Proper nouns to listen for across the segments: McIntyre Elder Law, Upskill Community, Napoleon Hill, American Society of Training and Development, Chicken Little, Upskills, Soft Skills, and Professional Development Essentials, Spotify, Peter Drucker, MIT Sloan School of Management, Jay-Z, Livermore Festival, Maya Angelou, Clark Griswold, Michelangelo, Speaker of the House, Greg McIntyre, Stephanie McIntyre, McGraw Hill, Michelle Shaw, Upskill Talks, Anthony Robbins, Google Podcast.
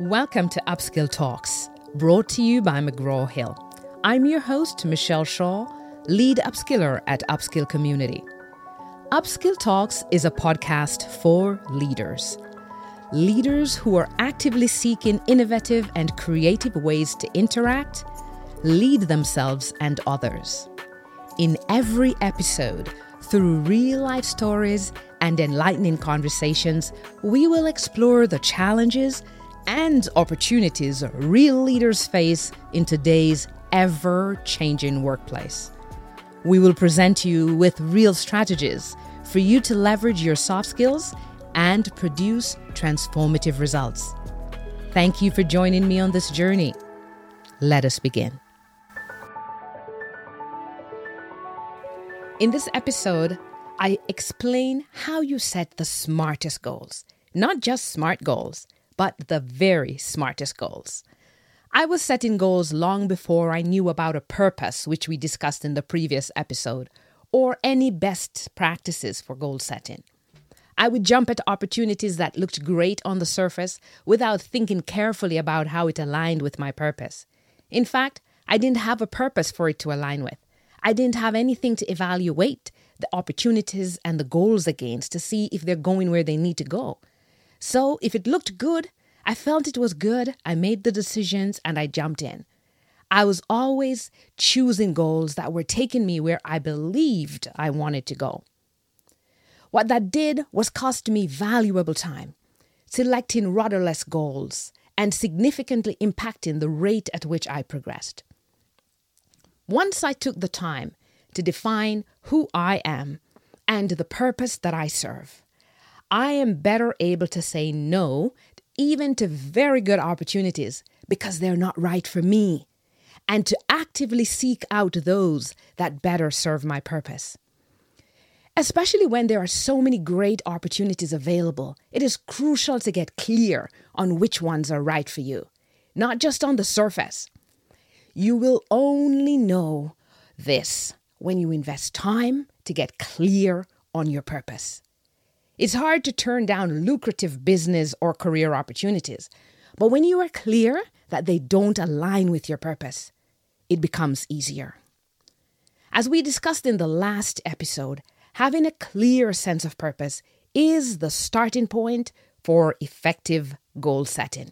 Welcome to Upskill Talks, brought to you by McGraw Hill. I'm your host, Michelle Shaw, lead upskiller at Upskill Community. Upskill Talks is a podcast for leaders. Leaders who are actively seeking innovative and creative ways to interact, lead themselves and others. In every episode, through real-life stories and enlightening conversations, we will explore the challenges and opportunities real leaders face in today's ever-changing workplace. We will present you with real strategies for you to leverage your soft skills and produce transformative results. Thank you for joining me on this journey. Let us begin. In this episode, I explain how you set the smartest goals, not just smart goals, but the very smartest goals. I was setting goals long before I knew about a purpose, which we discussed in the previous episode, or any best practices for goal setting. I would jump at opportunities that looked great on the surface without thinking carefully about how it aligned with my purpose. In fact, I didn't have a purpose for it to align with. I didn't have anything to evaluate the opportunities and the goals against to see if they're going where they need to go. So if it looked good, I felt it was good, I made the decisions, and I jumped in. I was always choosing goals that were taking me where I believed I wanted to go. What that did was cost me valuable time, selecting rudderless goals and significantly impacting the rate at which I progressed. Once I took the time to define who I am and the purpose that I serve, I am better able to say no, even to very good opportunities, because they're not right for me, and to actively seek out those that better serve my purpose. Especially when there are so many great opportunities available, it is crucial to get clear on which ones are right for you, not just on the surface. You will only know this when you invest time to get clear on your purpose. It's hard to turn down lucrative business or career opportunities, but when you are clear that they don't align with your purpose, it becomes easier. As we discussed in the last episode, having a clear sense of purpose is the starting point for effective goal setting.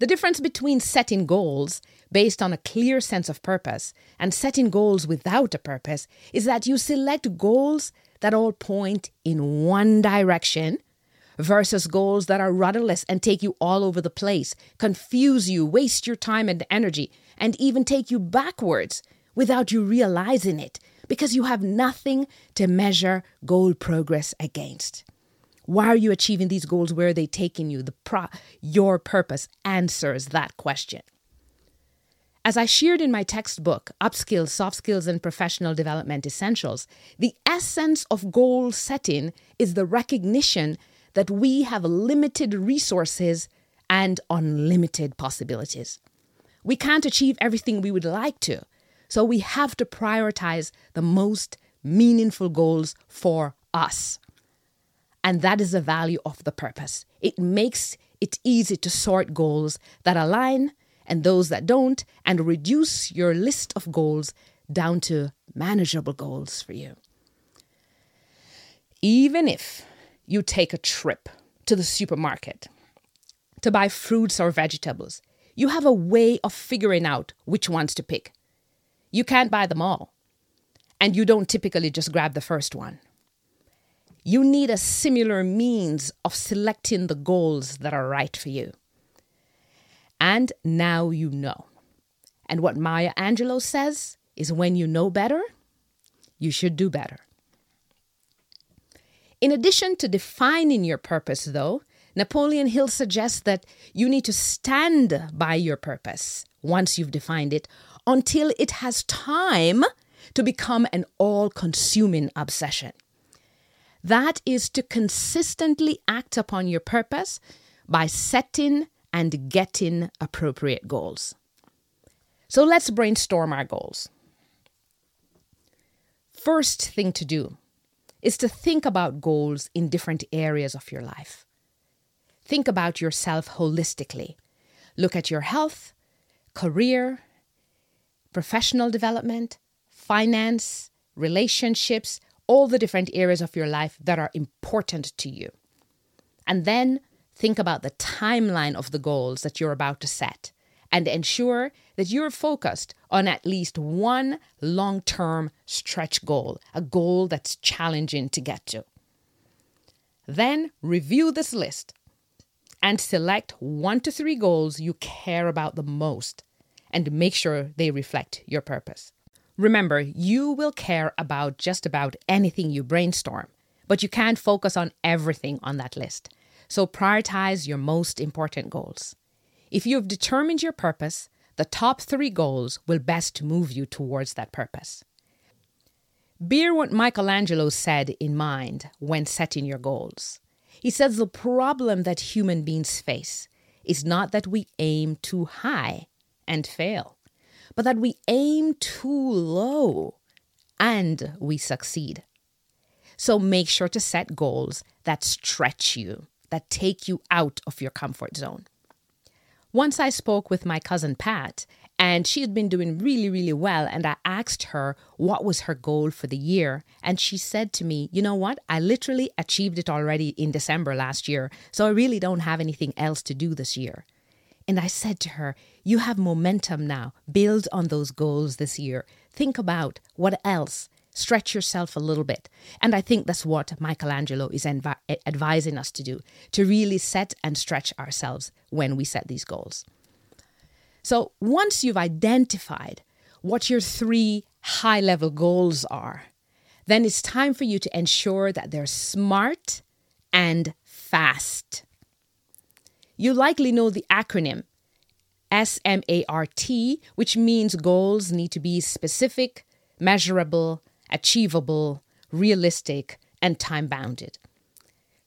The difference between setting goals based on a clear sense of purpose and setting goals without a purpose is that you select goals that all point in one direction versus goals that are rudderless and take you all over the place, confuse you, waste your time and energy, and even take you backwards without you realizing it, because you have nothing to measure goal progress against. Why are you achieving these goals? Where are they taking you? Your purpose answers that question. As I shared in my textbook, Upskills, Soft Skills, and Professional Development Essentials, the essence of goal setting is the recognition that we have limited resources and unlimited possibilities. We can't achieve everything we would like to, so we have to prioritize the most meaningful goals for us. And that is the value of the purpose. It makes it easy to sort goals that align and those that don't, and reduce your list of goals down to manageable goals for you. Even if you take a trip to the supermarket to buy fruits or vegetables, you have a way of figuring out which ones to pick. You can't buy them all, and you don't typically just grab the first one. You need a similar means of selecting the goals that are right for you. And now you know. And what Maya Angelou says is, when you know better, you should do better. In addition to defining your purpose, though, Napoleon Hill suggests that you need to stand by your purpose once you've defined it, until it has time to become an all-consuming obsession. That is to consistently act upon your purpose by setting and getting appropriate goals. So let's brainstorm our goals. First thing to do is to think about goals in different areas of your life. Think about yourself holistically. Look at your health, career, professional development, finance, relationships, all the different areas of your life that are important to you. And then think about the timeline of the goals that you're about to set and ensure that you're focused on at least one long-term stretch goal, a goal that's challenging to get to. Then review this list and select 1 to 3 goals you care about the most and make sure they reflect your purpose. Remember, you will care about just about anything you brainstorm, but you can't focus on everything on that list. So prioritize your most important goals. If you've determined your purpose, the top 3 goals will best move you towards that purpose. Bear what Michelangelo said in mind when setting your goals. He says the problem that human beings face is not that we aim too high and fail, but that we aim too low and we succeed. So make sure to set goals that stretch you, that take you out of your comfort zone. Once I spoke with my cousin Pat, and she had been doing really, really well, and I asked her what was her goal for the year, and she said to me, you know what, I literally achieved it already in December last year, so I really don't have anything else to do this year. And I said to her, you have momentum now. Build on those goals this year. Think about what else. Stretch yourself a little bit. And I think that's what Michelangelo is advising us to do, to really set and stretch ourselves when we set these goals. So once you've identified what your 3 high-level goals are, then it's time for you to ensure that they're smart and fast. You likely know the acronym SMART, which means goals need to be specific, measurable, achievable, realistic, and time-bounded.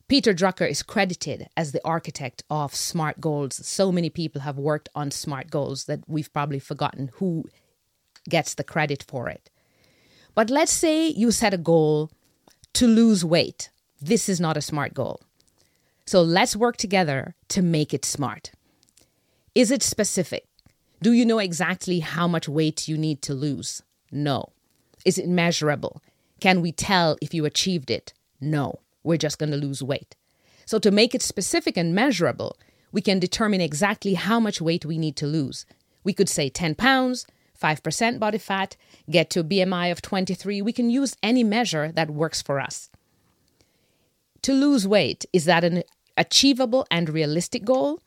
Peter Drucker is credited as the architect of SMART goals. So many people have worked on SMART goals that we've probably forgotten who gets the credit for it. But let's say you set a goal to lose weight. This is not a SMART goal. So let's work together to make it smart. Is it specific? Do you know exactly how much weight you need to lose? No. Is it measurable? Can we tell if you achieved it? No. We're just going to lose weight. So to make it specific and measurable, we can determine exactly how much weight we need to lose. We could say 10 pounds, 5% body fat, get to a BMI of 23. We can use any measure that works for us. To lose weight, is that an achievable and realistic goal?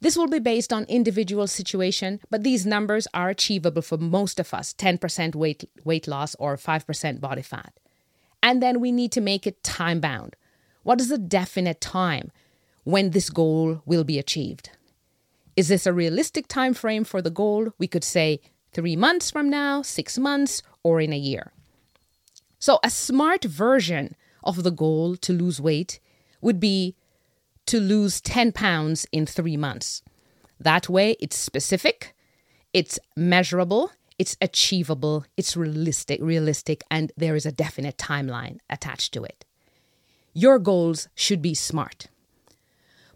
This will be based on individual situation, but these numbers are achievable for most of us, 10% weight loss or 5% body fat. And then we need to make it time-bound. What is the definite time when this goal will be achieved? Is this a realistic time frame for the goal? We could say 3 months from now, 6 months, or in a year. So a smart version of the goal to lose weight would be to lose 10 pounds in 3 months. That way, it's specific, it's measurable, it's achievable, it's realistic, and there is a definite timeline attached to it. Your goals should be smart.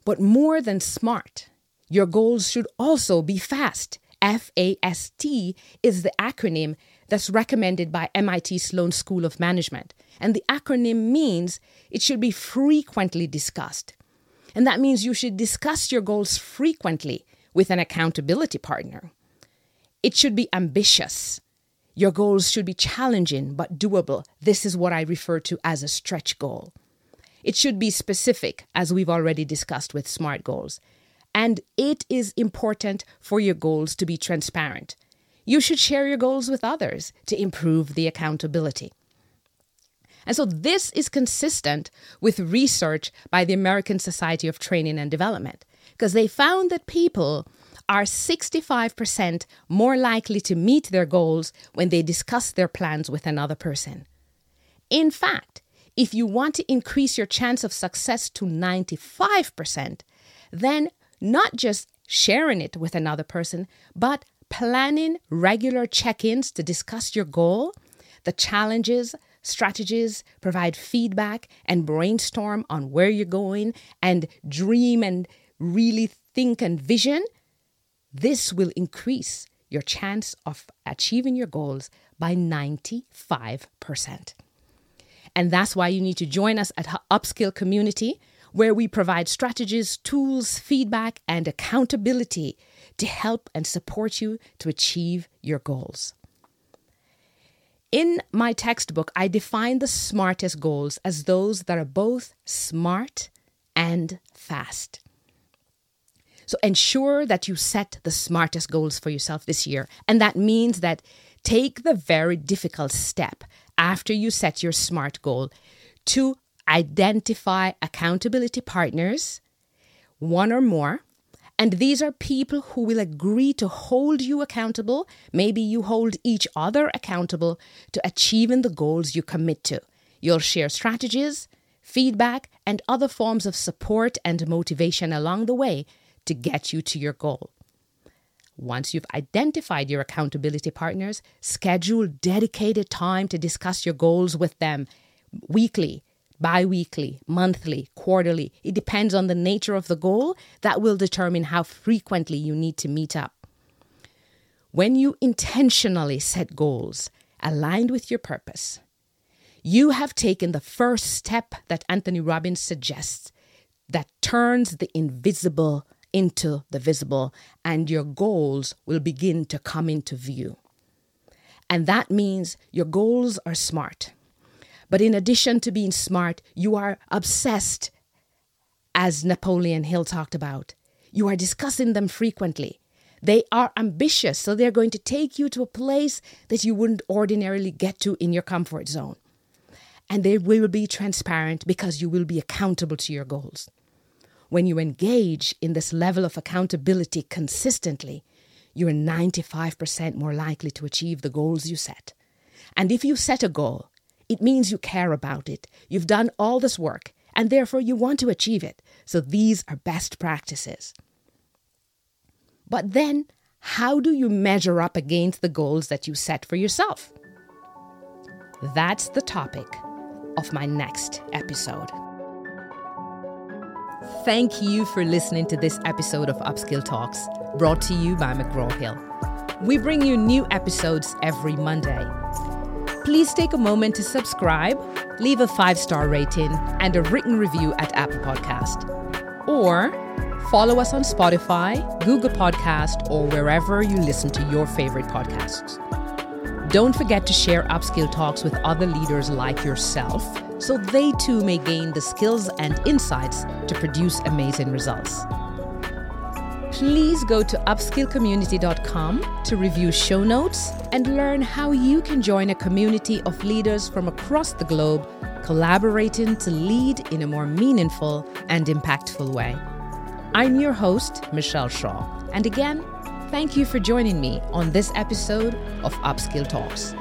But more than smart, your goals should also be fast. FAST is the acronym that's recommended by MIT Sloan School of Management. And the acronym means it should be frequently discussed. And that means you should discuss your goals frequently with an accountability partner. It should be ambitious. Your goals should be challenging but doable. This is what I refer to as a stretch goal. It should be specific, as we've already discussed with SMART goals. And it is important for your goals to be transparent. You should share your goals with others to improve the accountability. And so this is consistent with research by the American Society of Training and Development, because they found that people are 65% more likely to meet their goals when they discuss their plans with another person. In fact, if you want to increase your chance of success to 95%, then not just sharing it with another person, but planning regular check-ins to discuss your goal, the challenges, strategies, provide feedback, and brainstorm on where you're going, and dream and really think and vision, this will increase your chance of achieving your goals by 95%. And that's why you need to join us at Upskill Community, where we provide strategies, tools, feedback, and accountability to help and support you to achieve your goals. In my textbook, I define the smartest goals as those that are both smart and fast. So ensure that you set the smartest goals for yourself this year. And that means that take the very difficult step after you set your SMART goal to identify accountability partners, one or more. And these are people who will agree to hold you accountable. Maybe you hold each other accountable to achieving the goals you commit to. You'll share strategies, feedback, and other forms of support and motivation along the way to get you to your goal. Once you've identified your accountability partners, schedule dedicated time to discuss your goals with them weekly, bi-weekly, monthly, quarterly. It depends on the nature of the goal. That will determine how frequently you need to meet up. When you intentionally set goals aligned with your purpose, you have taken the first step that Anthony Robbins suggests that turns the invisible into the visible, and your goals will begin to come into view. And that means your goals are smart. But in addition to being smart, you are obsessed, as Napoleon Hill talked about. You are discussing them frequently. They are ambitious, so they're going to take you to a place that you wouldn't ordinarily get to in your comfort zone. And they will be transparent because you will be accountable to your goals. When you engage in this level of accountability consistently, you're 95% more likely to achieve the goals you set. And if you set a goal, it means you care about it. You've done all this work, and therefore you want to achieve it. So these are best practices. But then, how do you measure up against the goals that you set for yourself? That's the topic of my next episode. Thank you for listening to this episode of Upskill Talks, brought to you by McGraw Hill. We bring you new episodes every Monday. Please take a moment to subscribe, leave a 5-star rating, and a written review at Apple Podcast. Or follow us on Spotify, Google Podcast, or wherever you listen to your favorite podcasts. Don't forget to share Upskill Talks with other leaders like yourself, so they too may gain the skills and insights to produce amazing results. Please go to upskillcommunity.com to review show notes and learn how you can join a community of leaders from across the globe, collaborating to lead in a more meaningful and impactful way. I'm your host, Michelle Shaw. And again, thank you for joining me on this episode of Upskill Talks.